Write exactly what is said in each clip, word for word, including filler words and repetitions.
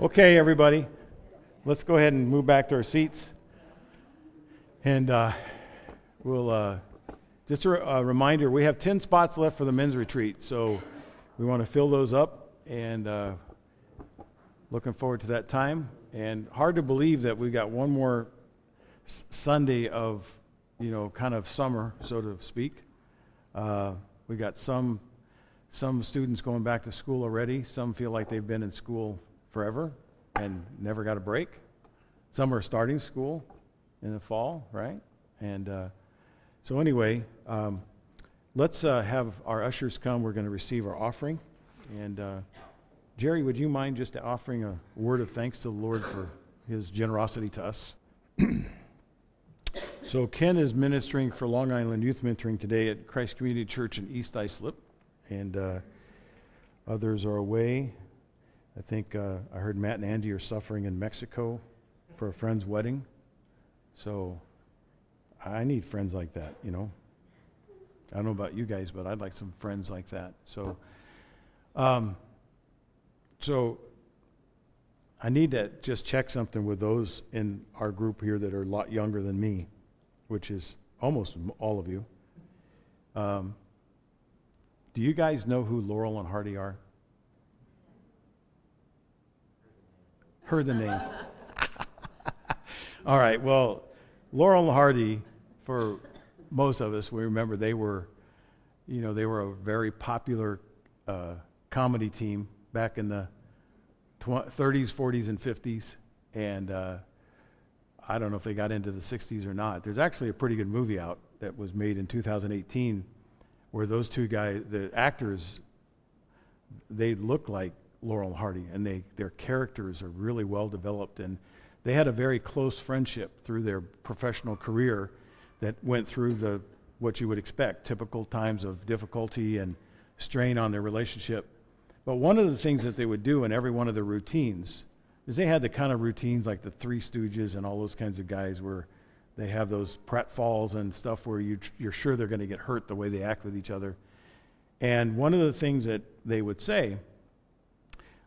Okay, everybody, let's go ahead and move back to our seats. And uh, we'll, uh, just a, re- a reminder, we have ten spots left for the men's retreat, so we want to fill those up, and uh, looking forward to that time. And hard to believe that we've got one more s- Sunday of, you know, kind of summer, so to speak. Uh, we got some some students going back to school already. Some feel like they've been in school forever and never got a break. Some are starting school in the fall, right? And uh, so anyway, um, let's uh, have our ushers come. We're going to receive our offering. And uh, Jerry, would you mind just offering a word of thanks to the Lord for his generosity to us? So Ken is ministering for Long Island Youth Mentoring today at Christ Community Church in East Islip, and uh, others are away. I think uh, I heard Matt and Andy are suffering in Mexico for a friend's wedding. So I need friends like that, you know. I don't know about you guys, but I'd like some friends like that. So, um, so I need to just check something with those in our group here that are a lot younger than me, which is almost all of you. Um, do you guys know who Laurel and Hardy are? Heard the name. All right, well, Laurel and Hardy, for most of us, we remember they were, you know, they were a very popular uh, comedy team back in the tw- thirties, forties, and fifties, and uh, I don't know if they got into the sixties or not. There's actually a pretty good movie out that was made in two thousand eighteen where those two guys, the actors, they look like Laurel and Hardy, and they their characters are really well developed, and they had a very close friendship through their professional career that went through the what you would expect, typical times of difficulty and strain on their relationship. But one of the things that they would do in every one of their routines is they had the kind of routines like the Three Stooges and all those kinds of guys where they have those pratfalls and stuff where you, you're sure they're going to get hurt the way they act with each other. And one of the things that they would say,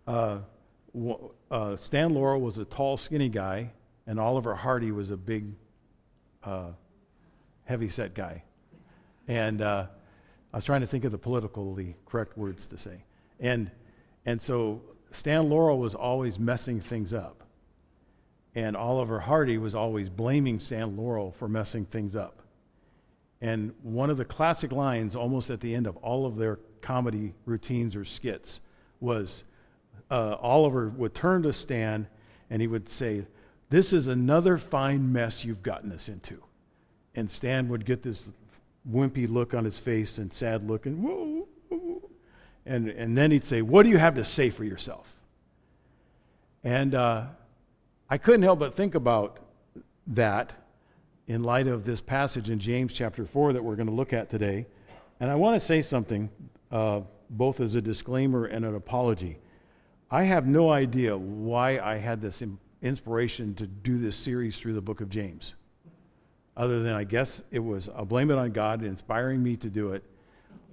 uh, uh, Stan Laurel was a tall, skinny guy, and Oliver Hardy was a big, uh, heavy-set guy. And uh, I was trying to think of the politically correct words to say. And and so Stan Laurel was always messing things up, and Oliver Hardy was always blaming Stan Laurel for messing things up. And one of the classic lines almost at the end of all of their comedy routines or skits was uh, Oliver would turn to Stan and he would say, "This is another fine mess you've gotten us into." And Stan would get this wimpy look on his face and sad look and whoa, whoa. And, and then he'd say, "What do you have to say for yourself?" And uh, I couldn't help but think about that in light of this passage in James chapter four that we're going to look at today. And I want to say something, uh, both as a disclaimer and an apology. I have no idea why I had this inspiration to do this series through the book of James, other than I guess it was, I'll blame it on God inspiring me to do it.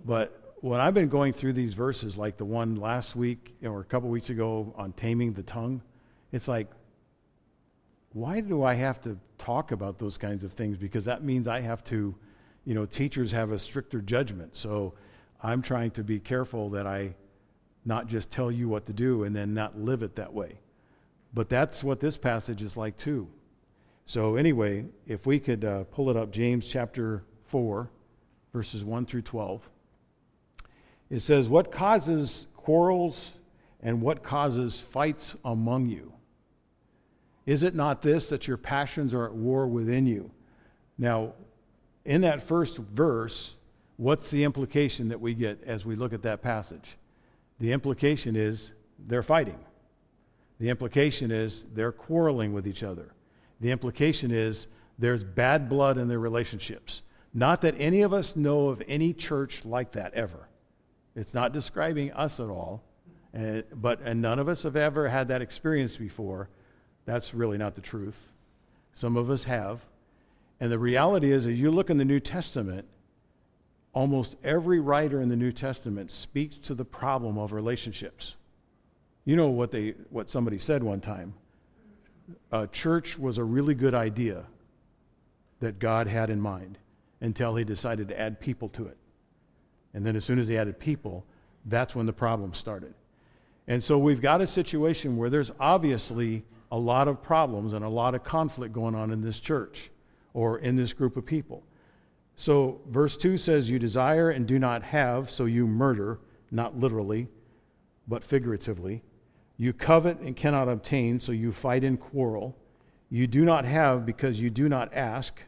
But when I've been going through these verses, like the one last week or a couple weeks ago on taming the tongue, it's like, why do I have to talk about those kinds of things? Because that means I have to, you know, teachers have a stricter judgment. So I'm trying to be careful that I not just tell you what to do and then not live it that way. But that's what this passage is like too. So anyway, if we could uh, pull it up, James chapter four, verses one through twelve. It says, "What causes quarrels and what causes fights among you? Is it not this, that your passions are at war within you?" Now, in that first verse, what's the implication that we get as we look at that passage? The implication is they're fighting. The implication is they're quarreling with each other. The implication is there's bad blood in their relationships. Not that any of us know of any church like that ever. It's not describing us at all, and, but and none of us have ever had that experience before. That's really not the truth. Some of us have. And the reality is, as you look in the New Testament, almost every writer in the New Testament speaks to the problem of relationships. You know what they what somebody said one time. A church was a really good idea that God had in mind until he decided to add people to it. And then as soon as he added people, that's when the problem started. And so we've got a situation where there's obviously a lot of problems and a lot of conflict going on in this church or in this group of people. So verse two says, you desire and do not have, so you murder, not literally, but figuratively. You covet and cannot obtain, so you fight and quarrel. You do not have because you do not ask.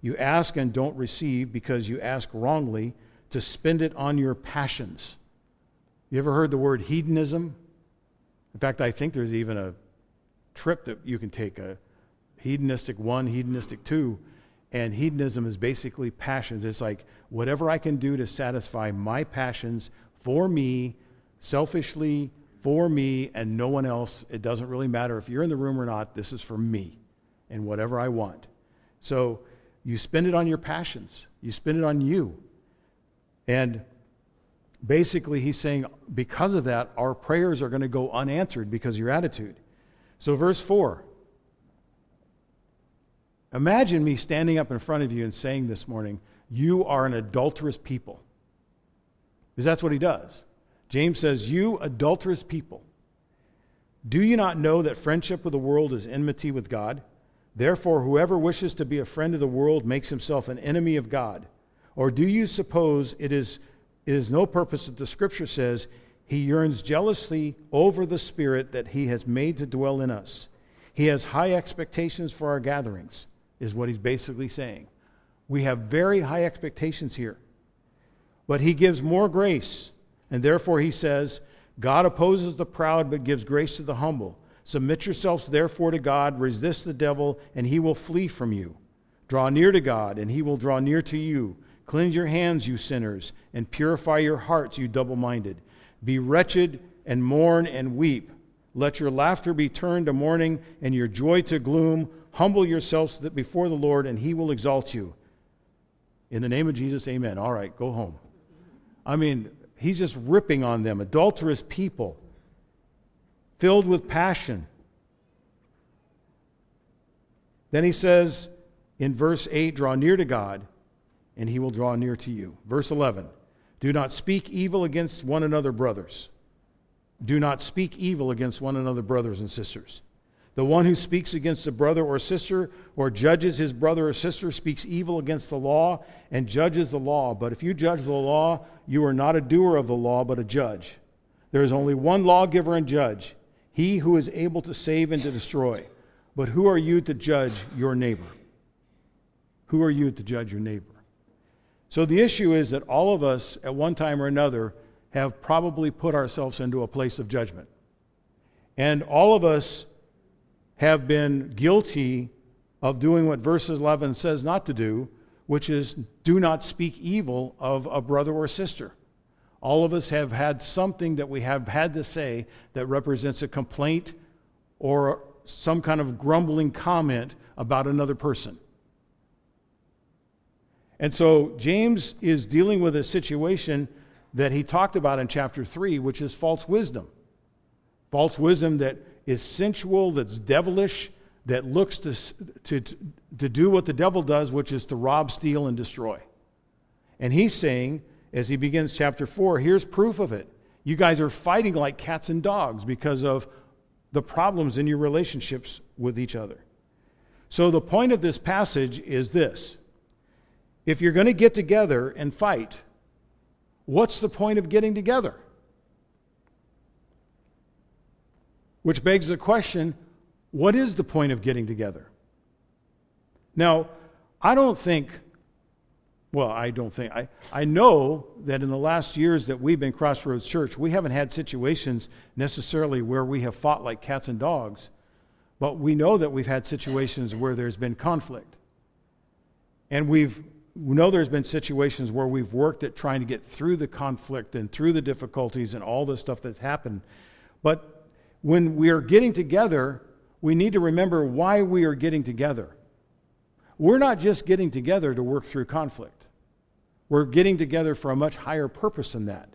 You ask and don't receive because you ask wrongly to spend it on your passions. You ever heard the word hedonism? In fact, I think there's even a trip that you can take, a hedonistic one, hedonistic two, and hedonism is basically passions. It's like whatever I can do to satisfy my passions for me, selfishly, for me and no one else. It doesn't really matter if you're in the room or not. This is for me and whatever I want. So you spend it on your passions. You spend it on you. And basically he's saying because of that, our prayers are going to go unanswered because of your attitude. So verse four. Imagine me standing up in front of you and saying this morning, you are an adulterous people. Because that's what he does. James says, you adulterous people, do you not know that friendship with the world is enmity with God? Therefore, whoever wishes to be a friend of the world makes himself an enemy of God. Or do you suppose it is, it is no purpose that the Scripture says, he yearns jealously over the Spirit that he has made to dwell in us. He has high expectations for our gatherings, is what he's basically saying. We have very high expectations here. But he gives more grace. And therefore he says, God opposes the proud but gives grace to the humble. Submit yourselves therefore to God, resist the devil, and he will flee from you. Draw near to God, and he will draw near to you. Cleanse your hands, you sinners, and purify your hearts, you double-minded. Be wretched and mourn and weep. Let your laughter be turned to mourning and your joy to gloom. Humble yourselves before the Lord, and he will exalt you. In the name of Jesus, amen. All right, go home. I mean... He's just ripping on them, adulterous people, filled with passion. Then he says in verse eight, draw near to God, and he will draw near to you. Verse eleven, do not speak evil against one another, brothers. Do not speak evil against one another, brothers and sisters. The one who speaks against a brother or sister or judges his brother or sister speaks evil against the law and judges the law. But if you judge the law, you are not a doer of the law, but a judge. There is only one lawgiver and judge, he who is able to save and to destroy. But who are you to judge your neighbor? Who are you to judge your neighbor? So the issue is that all of us, at one time or another, have probably put ourselves into a place of judgment. And all of us have been guilty of doing what verse eleven says not to do, which is do not speak evil of a brother or sister. All of us have had something that we have had to say that represents a complaint or some kind of grumbling comment about another person. And so James is dealing with a situation that he talked about in chapter three, which is false wisdom. False wisdom that is sensual, that's devilish, that looks to, to to do what the devil does, which is to rob, steal, and destroy. And he's saying, as he begins chapter four, here's proof of it. You guys are fighting like cats and dogs because of the problems in your relationships with each other. So the point of this passage is this. If you're going to get together and fight, what's the point of getting together? Which begs the question, what is the point of getting together? Now, I don't think, well, I don't think, I, I know that in the last years that we've been Crossroads Church, we haven't had situations necessarily where we have fought like cats and dogs, but we know that we've had situations where there's been conflict. And we've, we know there's been situations where we've worked at trying to get through the conflict and through the difficulties and all the stuff that's happened. But when we are getting together, we need to remember why we are getting together. We're not just getting together to work through conflict. We're getting together for a much higher purpose than that.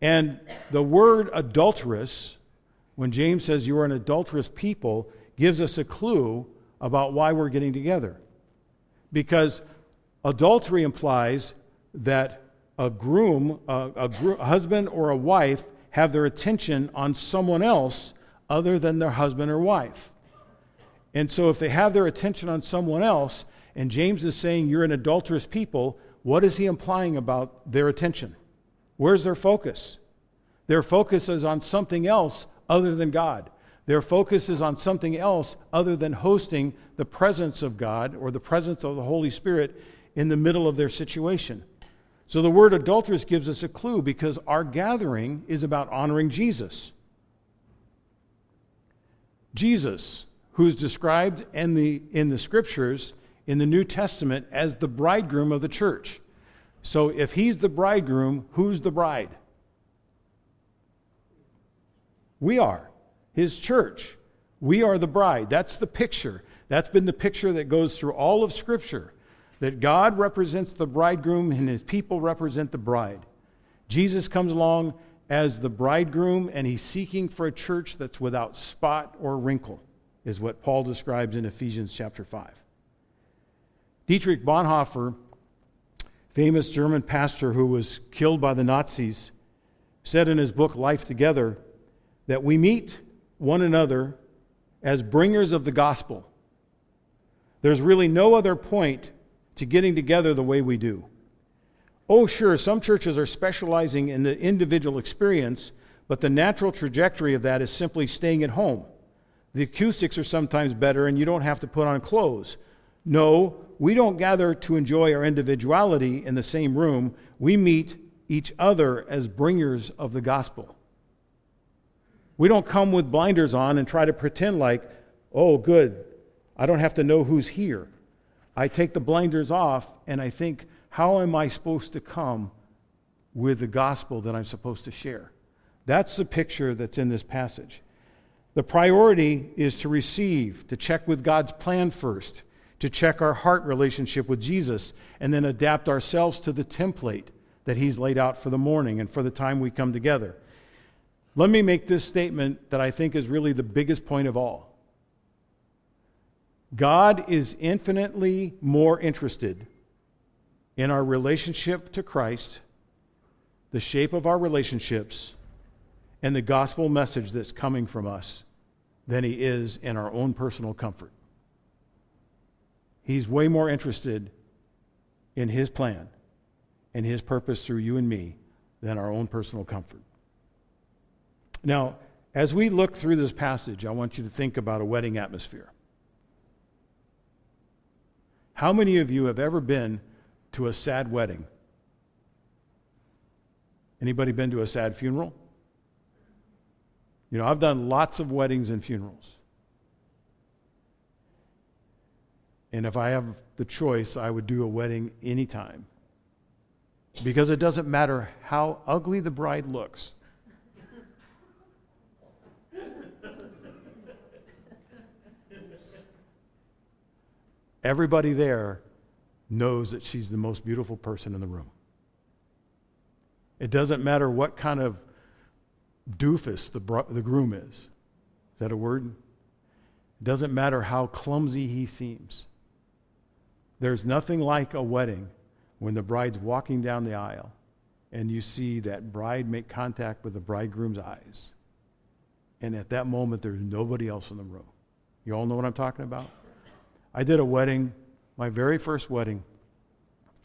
And the word adulterous when James says you are an adulterous people, gives us a clue about why we're getting together. Because adultery implies that a groom, a, a, gro- a husband or a wife have their attention on someone else other than their husband or wife. And so if they have their attention on someone else, and James is saying you're an adulterous people, what is he implying about their attention? Where's their focus? Their focus is on something else other than God. Their focus is on something else other than hosting the presence of God or the presence of the Holy Spirit in the middle of their situation. So the word adulterous gives us a clue, because our gathering is about honoring Jesus. Jesus, who is described in the, in the Scriptures in the New Testament as the bridegroom of the church. So if he's the bridegroom, who's the bride? We are. His church. We are the bride. That's the picture. That's been the picture that goes through all of Scripture. That God represents the bridegroom and his people represent the bride. Jesus comes along as the bridegroom, and he's seeking for a church that's without spot or wrinkle, is what Paul describes in Ephesians chapter five. Dietrich Bonhoeffer, famous German pastor who was killed by the Nazis, said in his book Life Together that we meet one another as bringers of the gospel. There's really no other point to getting together the way we do. Oh, sure, some churches are specializing in the individual experience, but the natural trajectory of that is simply staying at home. The acoustics are sometimes better, and you don't have to put on clothes. No, we don't gather to enjoy our individuality in the same room. We meet each other as bringers of the gospel. We don't come with blinders on and try to pretend like, oh, good, I don't have to know who's here. I take the blinders off and I think, how am I supposed to come with the gospel that I'm supposed to share? That's the picture that's in this passage. The priority is to receive, to check with God's plan first, to check our heart relationship with Jesus, and then adapt ourselves to the template that he's laid out for the morning and for the time we come together. Let me make this statement that I think is really the biggest point of all. God is infinitely more interested in our relationship to Christ, the shape of our relationships, and the gospel message that's coming from us than he is in our own personal comfort. He's way more interested in his plan and his purpose through you and me than our own personal comfort. Now, as we look through this passage, I want you to think about a wedding atmosphere. How many of you have ever been to a sad wedding? Anybody been to a sad funeral? You know, I've done lots of weddings and funerals. And if I have the choice, I would do a wedding anytime. Because it doesn't matter how ugly the bride looks. Everybody there knows that she's the most beautiful person in the room. It doesn't matter what kind of doofus the bro- the groom is. Is that a word? It doesn't matter how clumsy he seems. There's nothing like a wedding when the bride's walking down the aisle and you see that bride make contact with the bridegroom's eyes. And at that moment, there's nobody else in the room. You all know what I'm talking about? I did a wedding. My very first wedding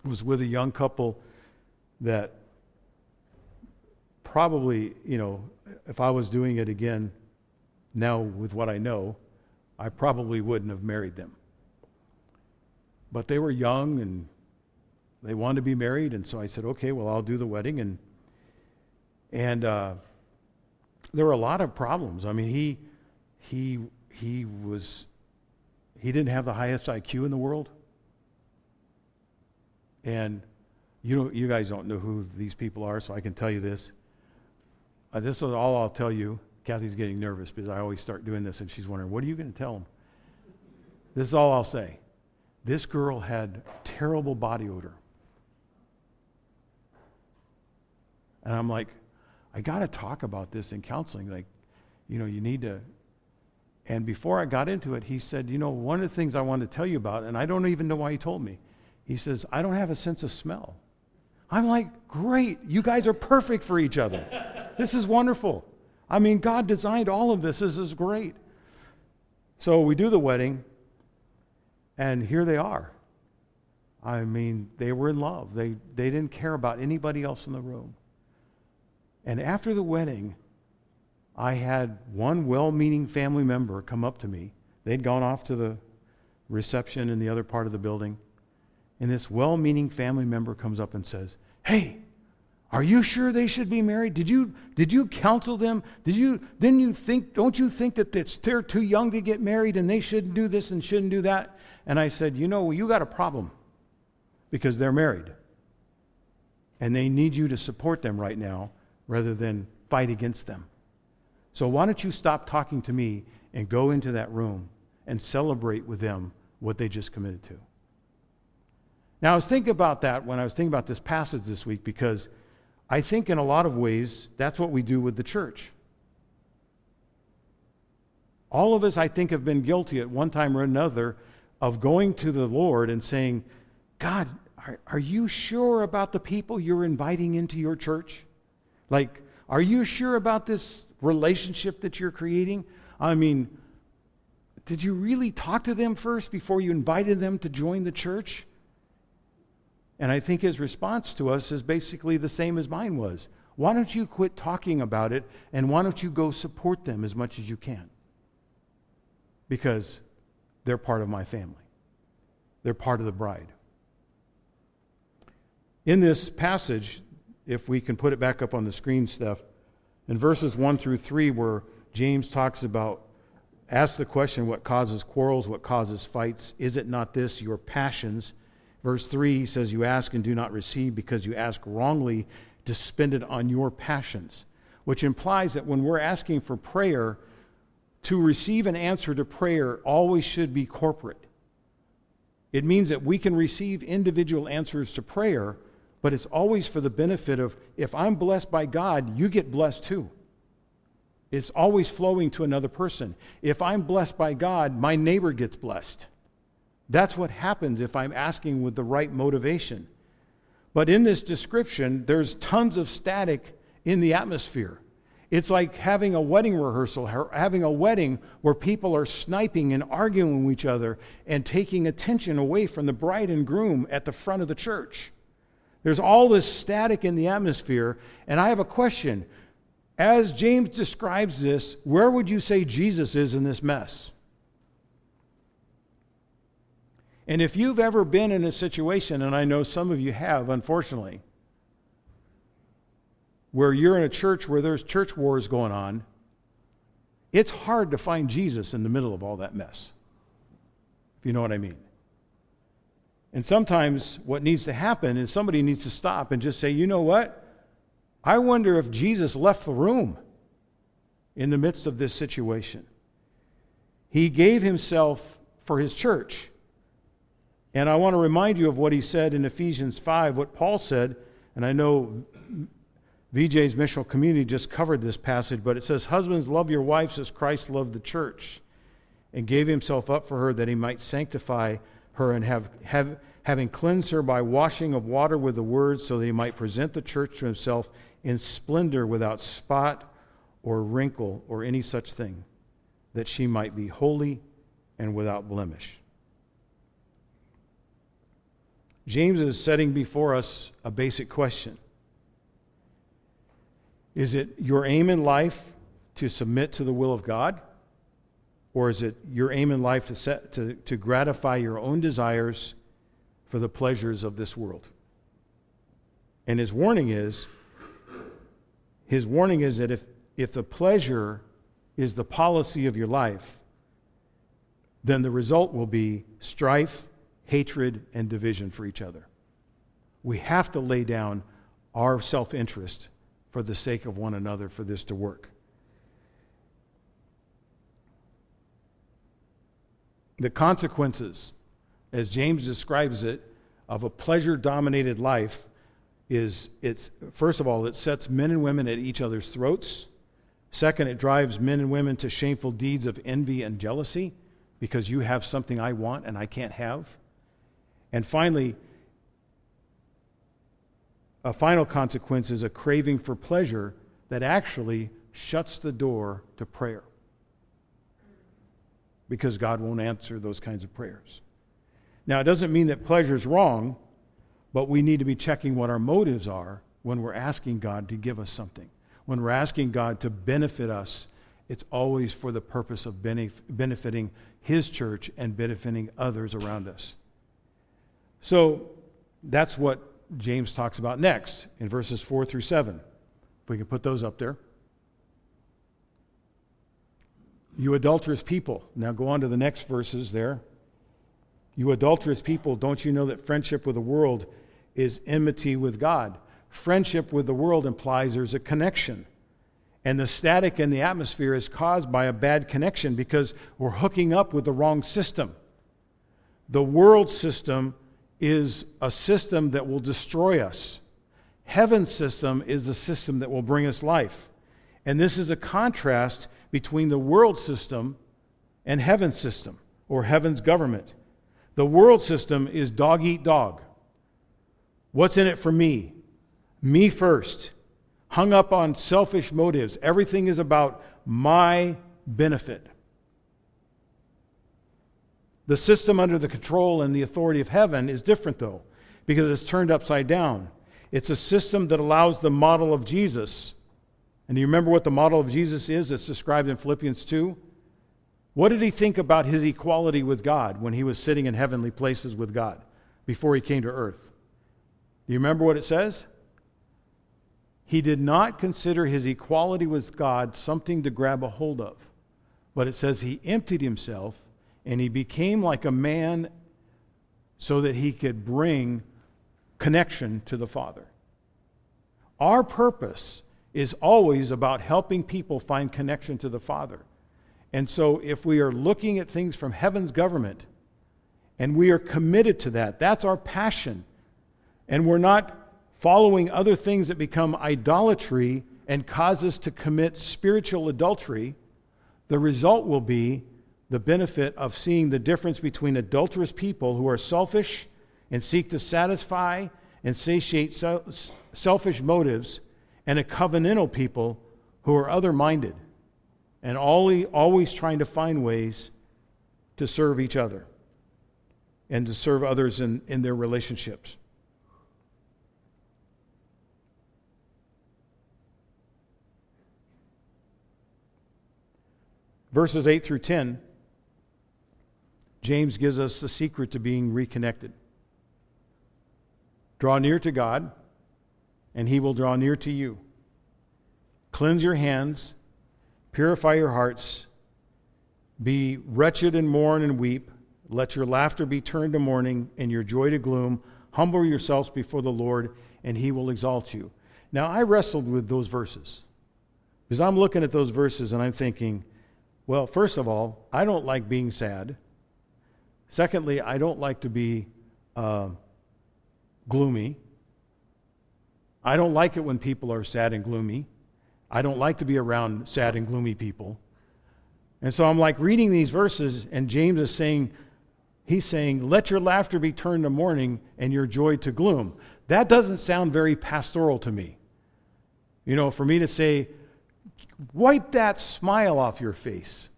was with a young couple that probably, you know, if I was doing it again now with what I know, I probably wouldn't have married them. But they were young and they wanted to be married, and so I said, okay, well, I'll do the wedding. And and uh, there were a lot of problems. I mean, he he he was... He didn't have the highest I Q in the world. And you don't, you guys don't know who these people are, so I can tell you this. Uh, this is all I'll tell you. Kathy's getting nervous because I always start doing this, and she's wondering, what are you going to tell them? This is all I'll say. This girl had terrible body odor. And I'm like, I got to talk about this in counseling. Like, you know, you need to. And before I got into it, he said, you know, one of the things I wanted to tell you about, and I don't even know why he told me, he says, I don't have a sense of smell. I'm like, great, you guys are perfect for each other. This is wonderful. I mean, God designed all of this. This is great. So we do the wedding, and here they are. I mean, they were in love. They they didn't care about anybody else in the room. And after the wedding, I had one well-meaning family member come up to me. They'd gone off to the reception in the other part of the building. And this well-meaning family member comes up and says, hey, are you sure they should be married? Did you did you counsel them? Did you didn't you think don't you think that it's, they're too young to get married and they shouldn't do this and shouldn't do that? And I said, you know, you got a problem, because they're married. And they need you to support them right now rather than fight against them. So why don't you stop talking to me and go into that room and celebrate with them what they just committed to? Now, I was thinking about that when I was thinking about this passage this week, because I think in a lot of ways that's what we do with the church. All of us, I think, have been guilty at one time or another of going to the Lord and saying, God, are, are you sure about the people you're inviting into your church? Like, are you sure about this relationship that you're creating? I mean, did you really talk to them first before you invited them to join the church? And I think his response to us is basically the same as mine was. Why don't you quit talking about it, and why don't you go support them as much as you can? Because they're part of my family. They're part of the bride. In this passage, if we can put it back up on the screen, Steph, in verses one through three, where James talks about, ask the question, what causes quarrels, what causes fights? Is it not this, your passions? Verse three, he says, you ask and do not receive because you ask wrongly to spend it on your passions, which implies that when we're asking for prayer, to receive an answer to prayer always should be corporate. It means that we can receive individual answers to prayer, but it's always for the benefit of, if I'm blessed by God, you get blessed too. It's always flowing to another person. If I'm blessed by God, my neighbor gets blessed. That's what happens if I'm asking with the right motivation. But in this description, there's tons of static in the atmosphere. It's like having a wedding rehearsal, having a wedding where people are sniping and arguing with each other and taking attention away from the bride and groom at the front of the church. There's all this static in the atmosphere, and I have a question. As James describes this, where would you say Jesus is in this mess? And if you've ever been in a situation, and I know some of you have, unfortunately, where you're in a church where there's church wars going on, it's hard to find Jesus in the middle of all that mess, if you know what I mean. And sometimes what needs to happen is somebody needs to stop and just say, you know what? I wonder if Jesus left the room in the midst of this situation. He gave himself for his church. And I want to remind you of what he said in Ephesians five, what Paul said. And I know V J's missional community just covered this passage, but it says, husbands, love your wives as Christ loved the church and gave himself up for her that he might sanctify her and have, have having cleansed her by washing of water with the word, so that he might present the church to himself in splendor without spot or wrinkle or any such thing, that she might be holy and without blemish. James is setting before us a basic question. Is it your aim in life to submit to the will of God? Or is it your aim in life to, set, to, to gratify your own desires for the pleasures of this world? And his warning is, his warning is that if, if the pleasure is the policy of your life, then the result will be strife, hatred, and division for each other. We have to lay down our self-interest for the sake of one another for this to work. The consequences, as James describes it, of a pleasure-dominated life is, it's first of all, it sets men and women at each other's throats. Second, it drives men and women to shameful deeds of envy and jealousy because you have something I want and I can't have. And finally, a final consequence is a craving for pleasure that actually shuts the door to prayer because God won't answer those kinds of prayers. Now, it doesn't mean that pleasure is wrong, but we need to be checking what our motives are when we're asking God to give us something. When we're asking God to benefit us, it's always for the purpose of benefiting His church and benefiting others around us. So that's what James talks about next in verses four through seven. If we can put those up there. You adulterous people. Now go on to the next verses there. You adulterous people, don't you know that friendship with the world is enmity with God? Friendship with the world implies there's a connection. And the static in the atmosphere is caused by a bad connection because we're hooking up with the wrong system. The world system is a system that will destroy us. Heaven's system is the system that will bring us life. And this is a contrast between the world system and heaven's system, or heaven's government. The world system is dog eat dog. What's in it for me? Me first, hung up on selfish motives. Everything is about my benefit. The system under the control and the authority of heaven is different, though, because it's turned upside down. It's a system that allows the model of Jesus. And do you remember what the model of Jesus is? It's described in Philippians two. What did he think about his equality with God when he was sitting in heavenly places with God before he came to earth? Do you remember what it says? He did not consider his equality with God something to grab a hold of. But it says he emptied himself and he became like a man so that he could bring connection to the Father. Our purpose is always about helping people find connection to the Father. And so if we are looking at things from heaven's government and we are committed to that, that's our passion. And we're not following other things that become idolatry and cause us to commit spiritual adultery, the result will be the benefit of seeing the difference between adulterous people who are selfish and seek to satisfy and satiate selfish motives and a covenantal people who are other-minded and always trying to find ways to serve each other and to serve others in, in their relationships. Verses eight through ten, James gives us the secret to being reconnected. Draw near to God, and He will draw near to you. Cleanse your hands, purify your hearts, be wretched and mourn and weep. Let your laughter be turned to mourning and your joy to gloom. Humble yourselves before the Lord, and He will exalt you. Now, I wrestled with those verses because I'm looking at those verses and I'm thinking, well, first of all, I don't like being sad. Secondly, I don't like to be uh, gloomy. I don't like it when people are sad and gloomy. I don't like to be around sad and gloomy people. And so I'm like reading these verses, and James is saying, he's saying, let your laughter be turned to mourning and your joy to gloom. That doesn't sound very pastoral to me. You know, for me to say, wipe that smile off your face.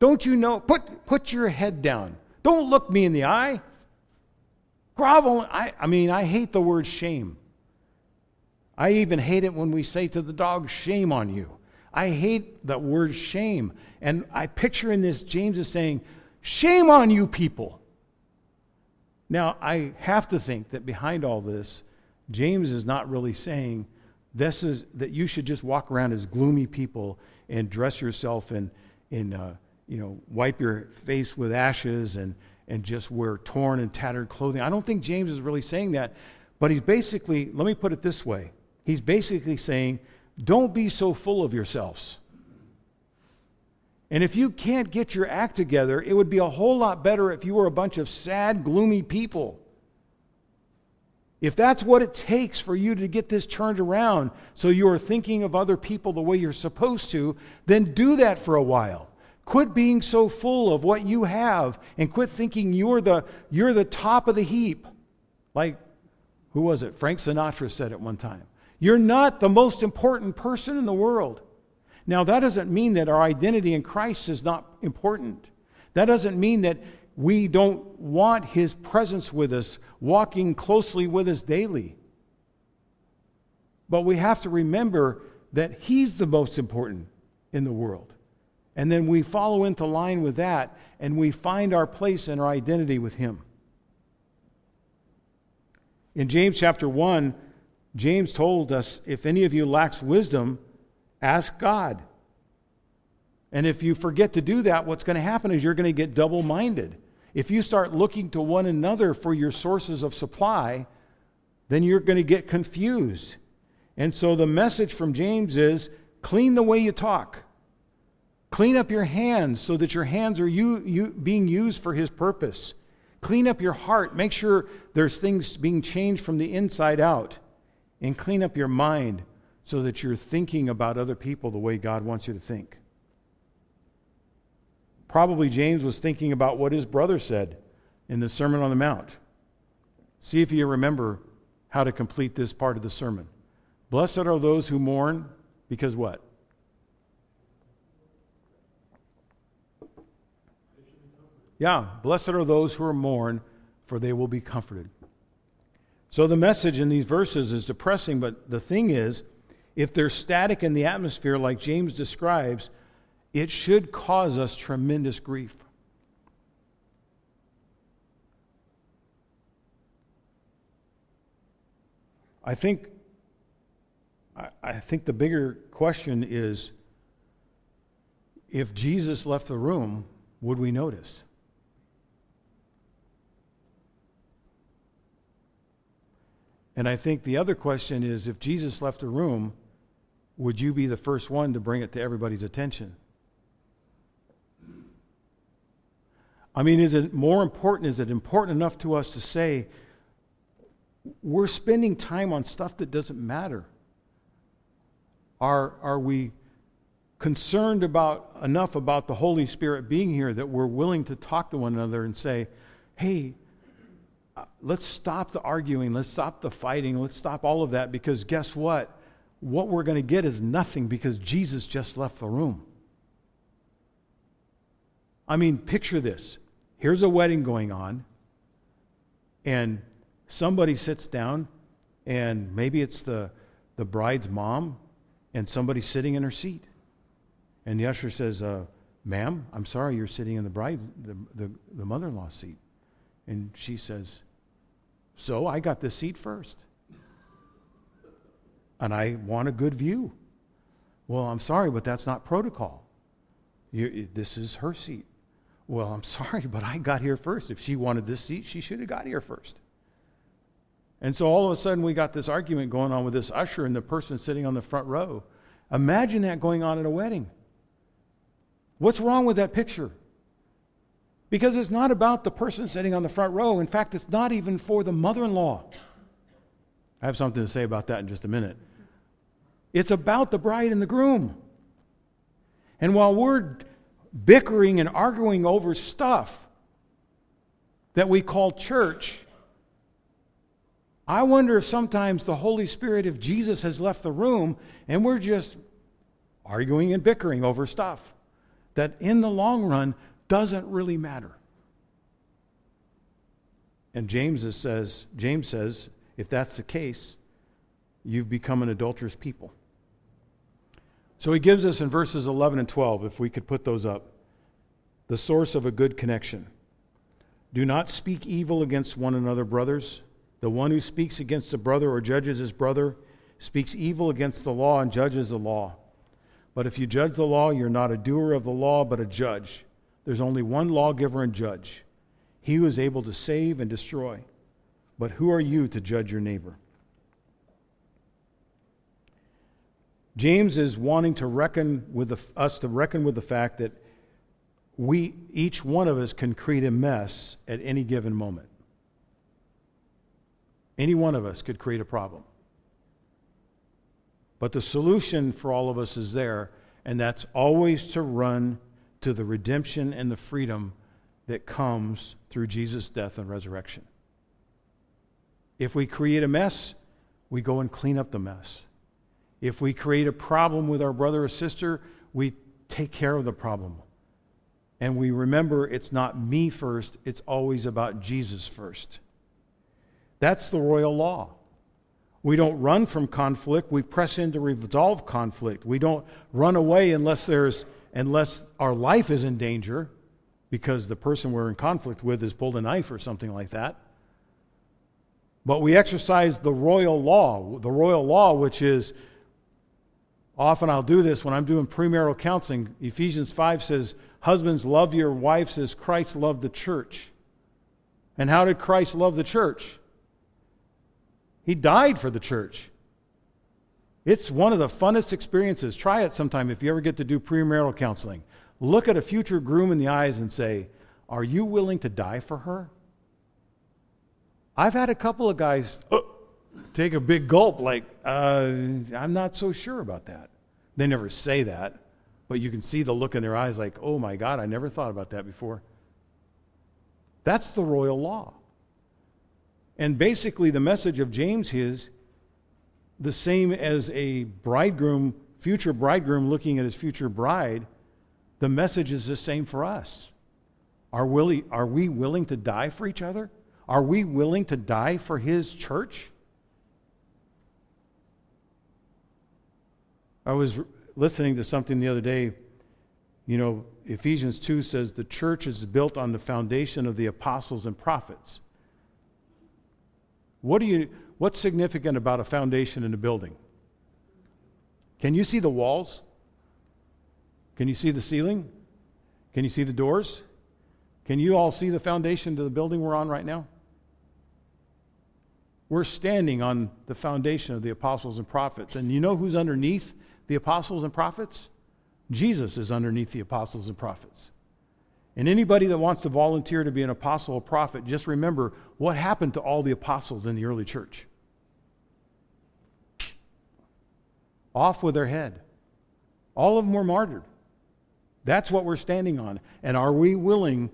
Don't you know? Put put your head down. Don't look me in the eye. Grovel. I, I mean, I hate the word shame. I even hate it when we say to the dog, shame on you. I hate the word shame. And I picture in this, James is saying, shame on you people. Now, I have to think that behind all this, James is not really saying, this is that you should just walk around as gloomy people and dress yourself and, and uh, you know, wipe your face with ashes and, and just wear torn and tattered clothing. I don't think James is really saying that, but he's basically, let me put it this way. He's basically saying, don't be so full of yourselves. And if you can't get your act together, it would be a whole lot better if you were a bunch of sad, gloomy people. If that's what it takes for you to get this turned around so you're thinking of other people the way you're supposed to, then do that for a while. Quit being so full of what you have and quit thinking you're the you're the top of the heap. Like, who was it? Frank Sinatra said it one time. You're not the most important person in the world. Now, that doesn't mean that our identity in Christ is not important. That doesn't mean that we don't want His presence with us, walking closely with us daily. But we have to remember that He's the most important in the world. And then we follow into line with that, and we find our place and our identity with Him. In James chapter one, James told us, if any of you lacks wisdom, ask God. And if you forget to do that, what's going to happen is you're going to get double-minded. If you start looking to one another for your sources of supply, then you're going to get confused. And so the message from James is, clean the way you talk. Clean up your hands so that your hands are you, you, being used for His purpose. Clean up your heart. Make sure there's things being changed from the inside out. And clean up your mind so that you're thinking about other people the way God wants you to think. Probably James was thinking about what his brother said in the Sermon on the Mount. See if you remember how to complete this part of the sermon. Blessed are those who mourn, because what? Yeah, blessed are those who are mourned, for they will be comforted. So the message in these verses is depressing, but the thing is, if they're static in the atmosphere like James describes, it should cause us tremendous grief. I think, I, I think the bigger question is, if Jesus left the room, would we notice? And I think the other question is, if Jesus left the room, would you be the first one to bring it to everybody's attention? I mean, is it more important, is it important enough to us to say, we're spending time on stuff that doesn't matter? Are, are we concerned about enough about the Holy Spirit being here that we're willing to talk to one another and say, hey, let's stop the arguing, let's stop the fighting, let's stop all of that, because guess what? What we're going to get is nothing because Jesus just left the room. I mean, picture this. Here's a wedding going on, and somebody sits down, and maybe it's the, the bride's mom, and somebody's sitting in her seat. And the usher says, uh, ma'am, I'm sorry, you're sitting in the bride, the, the, the mother-in-law's seat. And she says, so I got this seat first. And I want a good view. Well, I'm sorry, but that's not protocol. You, this is her seat. Well, I'm sorry, but I got here first. If she wanted this seat, she should have got here first. And so all of a sudden we got this argument going on with this usher and the person sitting on the front row. Imagine that going on at a wedding. What's wrong with that picture? Because it's not about the person sitting on the front row. In fact, it's not even for the mother-in-law. I have something to say about that in just a minute. It's about the bride and the groom. And while we're bickering and arguing over stuff that we call church, I wonder if sometimes the Holy Spirit, if Jesus has left the room and we're just arguing and bickering over stuff that in the long run doesn't really matter. And James says, James says, if that's the case, you've become an adulterous people. So he gives us in verses eleven and twelve, if we could put those up, the source of a good connection. Do not speak evil against one another, brothers. The one who speaks against a brother or judges his brother speaks evil against the law and judges the law. But if you judge the law, you're not a doer of the law, but a judge. There's only one lawgiver and judge. He who is able to save and destroy. But who are you to judge your neighbor? James is wanting to reckon with the, us to reckon with the fact that we, each one of us, can create a mess at any given moment. Any one of us could create a problem. But the solution for all of us is there, and that's always to run to the redemption and the freedom that comes through Jesus' death and resurrection. If we create a mess, we go and clean up the mess. If we create a problem with our brother or sister, we take care of the problem. And we remember it's not me first, it's always about Jesus first. That's the royal law. We don't run from conflict, we press in to resolve conflict. We don't run away unless there's unless our life is in danger, because the person we're in conflict with has pulled a knife or something like that. But we exercise the royal law, the royal law which is, often I'll do this when I'm doing premarital counseling. Ephesians five says, husbands, love your wives as Christ loved the church. And how did Christ love the church? He died for the church. It's one of the funnest experiences. Try it sometime if you ever get to do premarital counseling. Look at a future groom in the eyes and say, are you willing to die for her? I've had a couple of guys oh, take a big gulp like, uh, I'm not so sure about that. They never say that, but you can see the look in their eyes like, oh my God, I never thought about that before. That's the royal law. And basically the message of James is the same as a bridegroom, future bridegroom looking at his future bride. The message is the same for us. Are willi- are we willing to die for each other? Are we willing to die for his church? I was r- listening to something the other day. You know, Ephesians two says the church is built on the foundation of the apostles and prophets. What do you? What's significant about a foundation in a building? Can you see the walls? Can you see the ceiling? Can you see the doors? Can you all see the foundation to the building we're on right now? We're standing on the foundation of the apostles and prophets. And you know who's underneath the apostles and prophets? Jesus is underneath the apostles and prophets. And anybody that wants to volunteer to be an apostle or prophet, just remember what happened to all the apostles in the early church. Off with their head. All of them were martyred. That's what we're standing on. And are we willing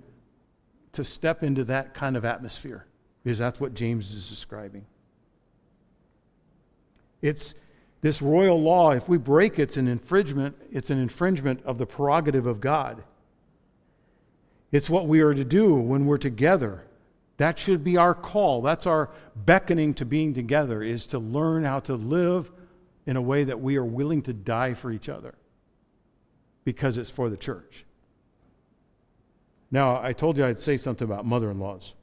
to step into that kind of atmosphere? Because that's what James is describing. It's this royal law. If we break it, it's an infringement, it's an infringement of the prerogative of God. It's what we are to do when we're together. That should be our call. That's our beckoning to being together, is to learn how to live in a way that we are willing to die for each other because it's for the church. Now, I told you I'd say something about mother-in-laws.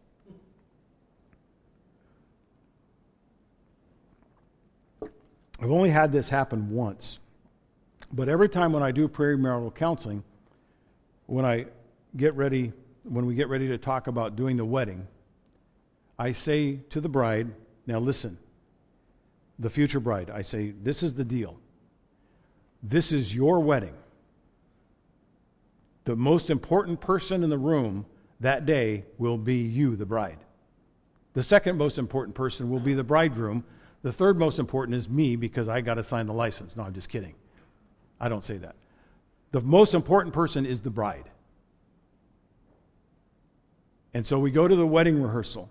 I've only had this happen once, but every time when I do premarital counseling, when I get ready, when we get ready to talk about doing the wedding, I say to the bride, now listen, the future bride, I say, this is the deal. This is your wedding. The most important person in the room that day will be you, the bride. The second most important person will be the bridegroom. The third most important is me, because I got to sign the license. No, I'm just kidding. I don't say that. The most important person is the bride. And so we go to the wedding rehearsal.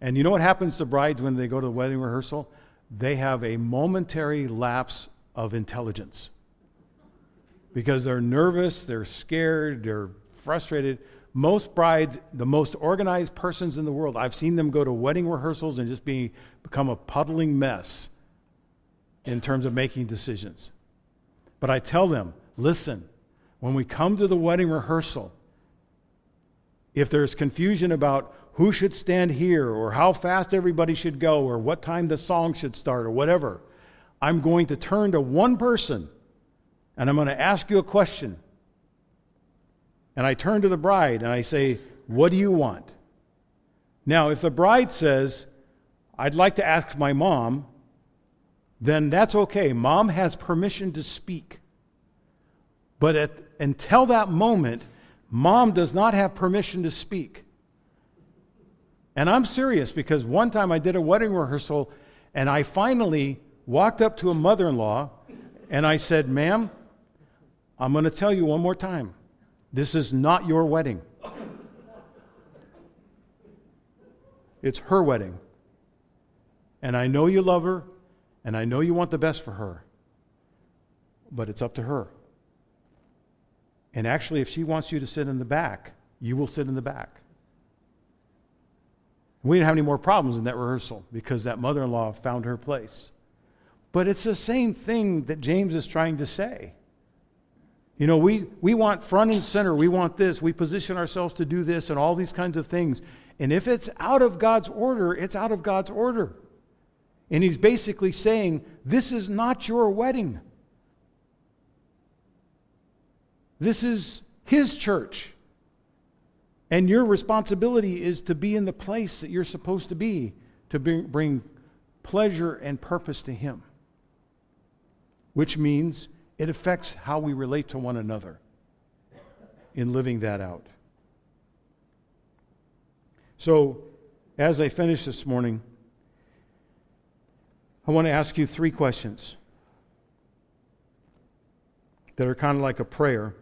And you know what happens to brides when they go to the wedding rehearsal? They have a momentary lapse of intelligence. Because they're nervous, they're scared, they're frustrated. Most brides, the most organized persons in the world, I've seen them go to wedding rehearsals and just be, become a puddling mess in terms of making decisions. But I tell them, listen, when we come to the wedding rehearsal, if there's confusion about who should stand here or how fast everybody should go or what time the song should start or whatever, I'm going to turn to one person and I'm going to ask you a question. And I turn to the bride and I say, what do you want? Now, if the bride says, I'd like to ask my mom, then that's okay. Mom has permission to speak. But at, until that moment, Mom does not have permission to speak. And I'm serious, because one time I did a wedding rehearsal and I finally walked up to a mother-in-law and I said, "Ma'am, I'm going to tell you one more time. This is not your wedding. It's her wedding. And I know you love her, and I know you want the best for her, but it's up to her. And actually, if she wants you to sit in the back, you will sit in the back." We didn't have any more problems in that rehearsal because that mother-in-law found her place. But it's the same thing that James is trying to say. You know, we, we want front and center, we want this, we position ourselves to do this and all these kinds of things. And if it's out of God's order, it's out of God's order. And he's basically saying, this is not your wedding. This is his church. And your responsibility is to be in the place that you're supposed to be, to bring pleasure and purpose to him. Which means it affects how we relate to one another in living that out. So, as I finish this morning, I want to ask you three questions that are kind of like a prayer.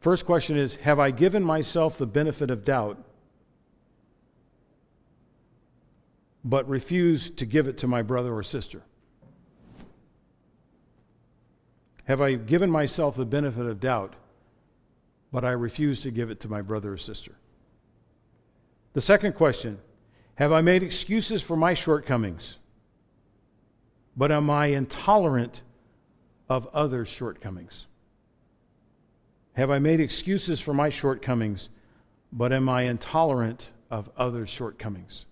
First question is, have I given myself the benefit of doubt but refused to give it to my brother or sister? Have I given myself the benefit of doubt but I refuse to give it to my brother or sister? The second question, have I made excuses for my shortcomings but am I intolerant of others' shortcomings? Have I made excuses for my shortcomings, but am I intolerant of others' shortcomings?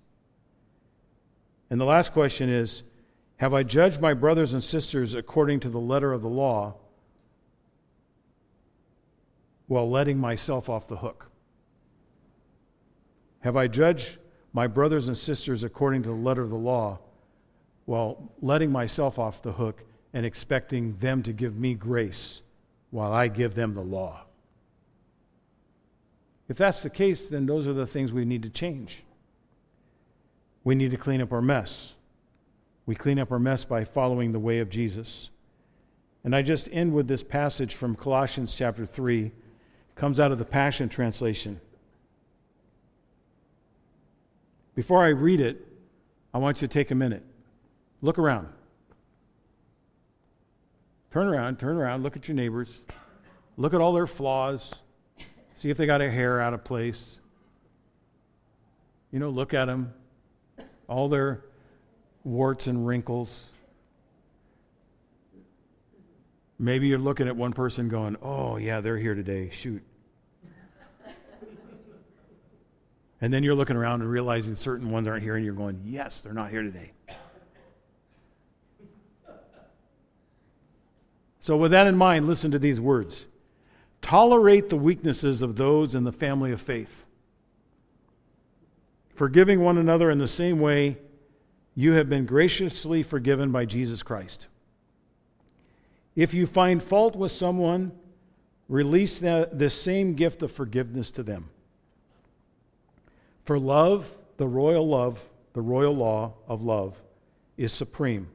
And the last question is, have I judged my brothers and sisters according to the letter of the law while letting myself off the hook? Have I judged my brothers and sisters according to the letter of the law while letting myself off the hook and expecting them to give me grace while I give them the law? If that's the case, then those are the things we need to change. We need to clean up our mess. We clean up our mess by following the way of Jesus. And I just end with this passage from Colossians chapter three. It comes out of the Passion Translation. Before I read it, I want you to take a minute. Look around. Turn around, turn around, look at your neighbors. Look at all their flaws. See if they got their hair out of place. You know, look at them. All their warts and wrinkles. Maybe you're looking at one person going, "Oh, yeah, they're here today. Shoot." And then you're looking around and realizing certain ones aren't here and you're going, "Yes, they're not here today." So with that in mind, listen to these words. Tolerate the weaknesses of those in the family of faith, forgiving one another in the same way you have been graciously forgiven by Jesus Christ. If you find fault with someone, release that, this same gift of forgiveness to them. For love, the royal love, the royal law of love is supreme,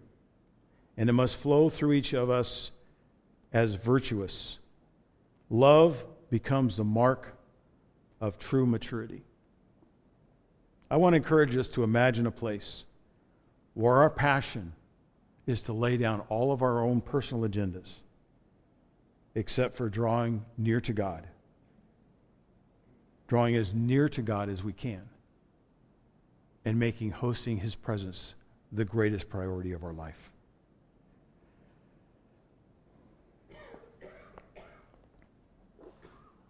and it must flow through each of us as virtuous. Love becomes the mark of true maturity. I want to encourage us to imagine a place where our passion is to lay down all of our own personal agendas except for drawing near to God. Drawing as near to God as we can and making hosting His presence the greatest priority of our life.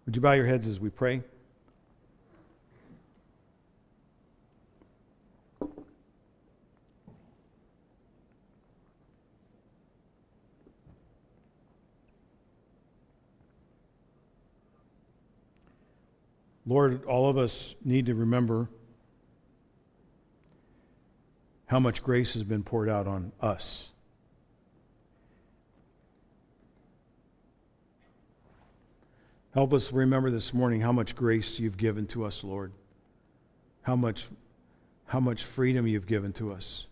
Would you bow your heads as we pray? Lord, all of us need to remember how much grace has been poured out on us. Help us remember this morning how much grace you've given to us, Lord. how much, how much freedom you've given to us,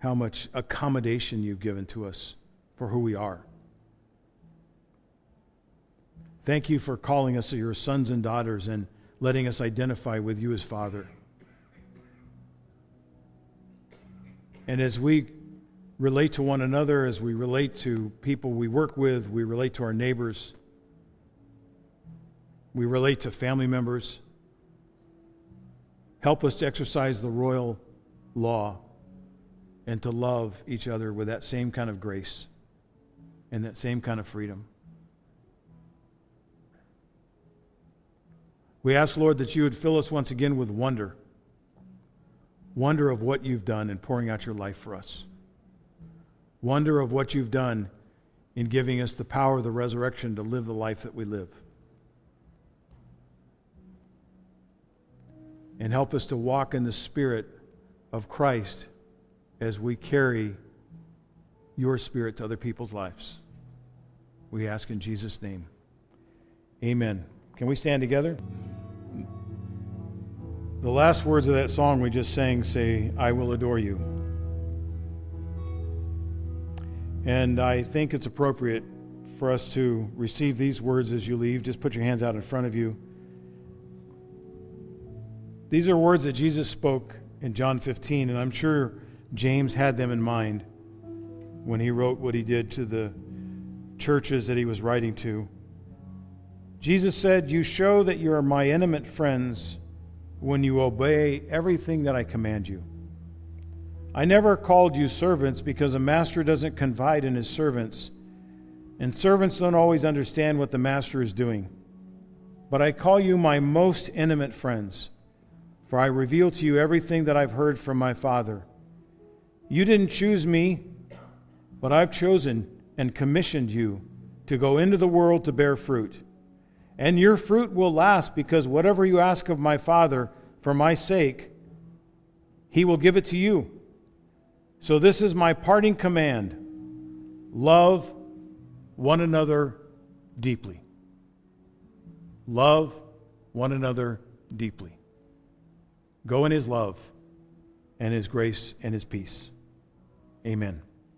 how much accommodation you've given to us for who we are. Thank you for calling us your sons and daughters and letting us identify with you as Father. And as we relate to one another, as we relate to people we work with, we relate to our neighbors, we relate to family members, help us to exercise the royal law and to love each other with that same kind of grace and that same kind of freedom. We ask, Lord, that you would fill us once again with wonder. Wonder of what you've done in pouring out your life for us. Wonder of what you've done in giving us the power of the resurrection to live the life that we live. And help us to walk in the Spirit of Christ as we carry your Spirit to other people's lives. We ask in Jesus' name. Amen. Can we stand together? The last words of that song we just sang say, I will adore you. And I think it's appropriate for us to receive these words as you leave. Just put your hands out in front of you. These are words that Jesus spoke in John fifteen, and I'm sure James had them in mind when he wrote what he did to the churches that he was writing to. Jesus said, you show that you are my intimate friends when you obey everything that I command you. I never called you servants because a master doesn't confide in his servants, and servants don't always understand what the master is doing. But I call you my most intimate friends, for I reveal to you everything that I've heard from my Father. You didn't choose me, but I've chosen and commissioned you to go into the world to bear fruit. And your fruit will last, because whatever you ask of my Father for my sake, he will give it to you. So this is my parting command. Love one another deeply. Love one another deeply. Go in his love and his grace and his peace. Amen.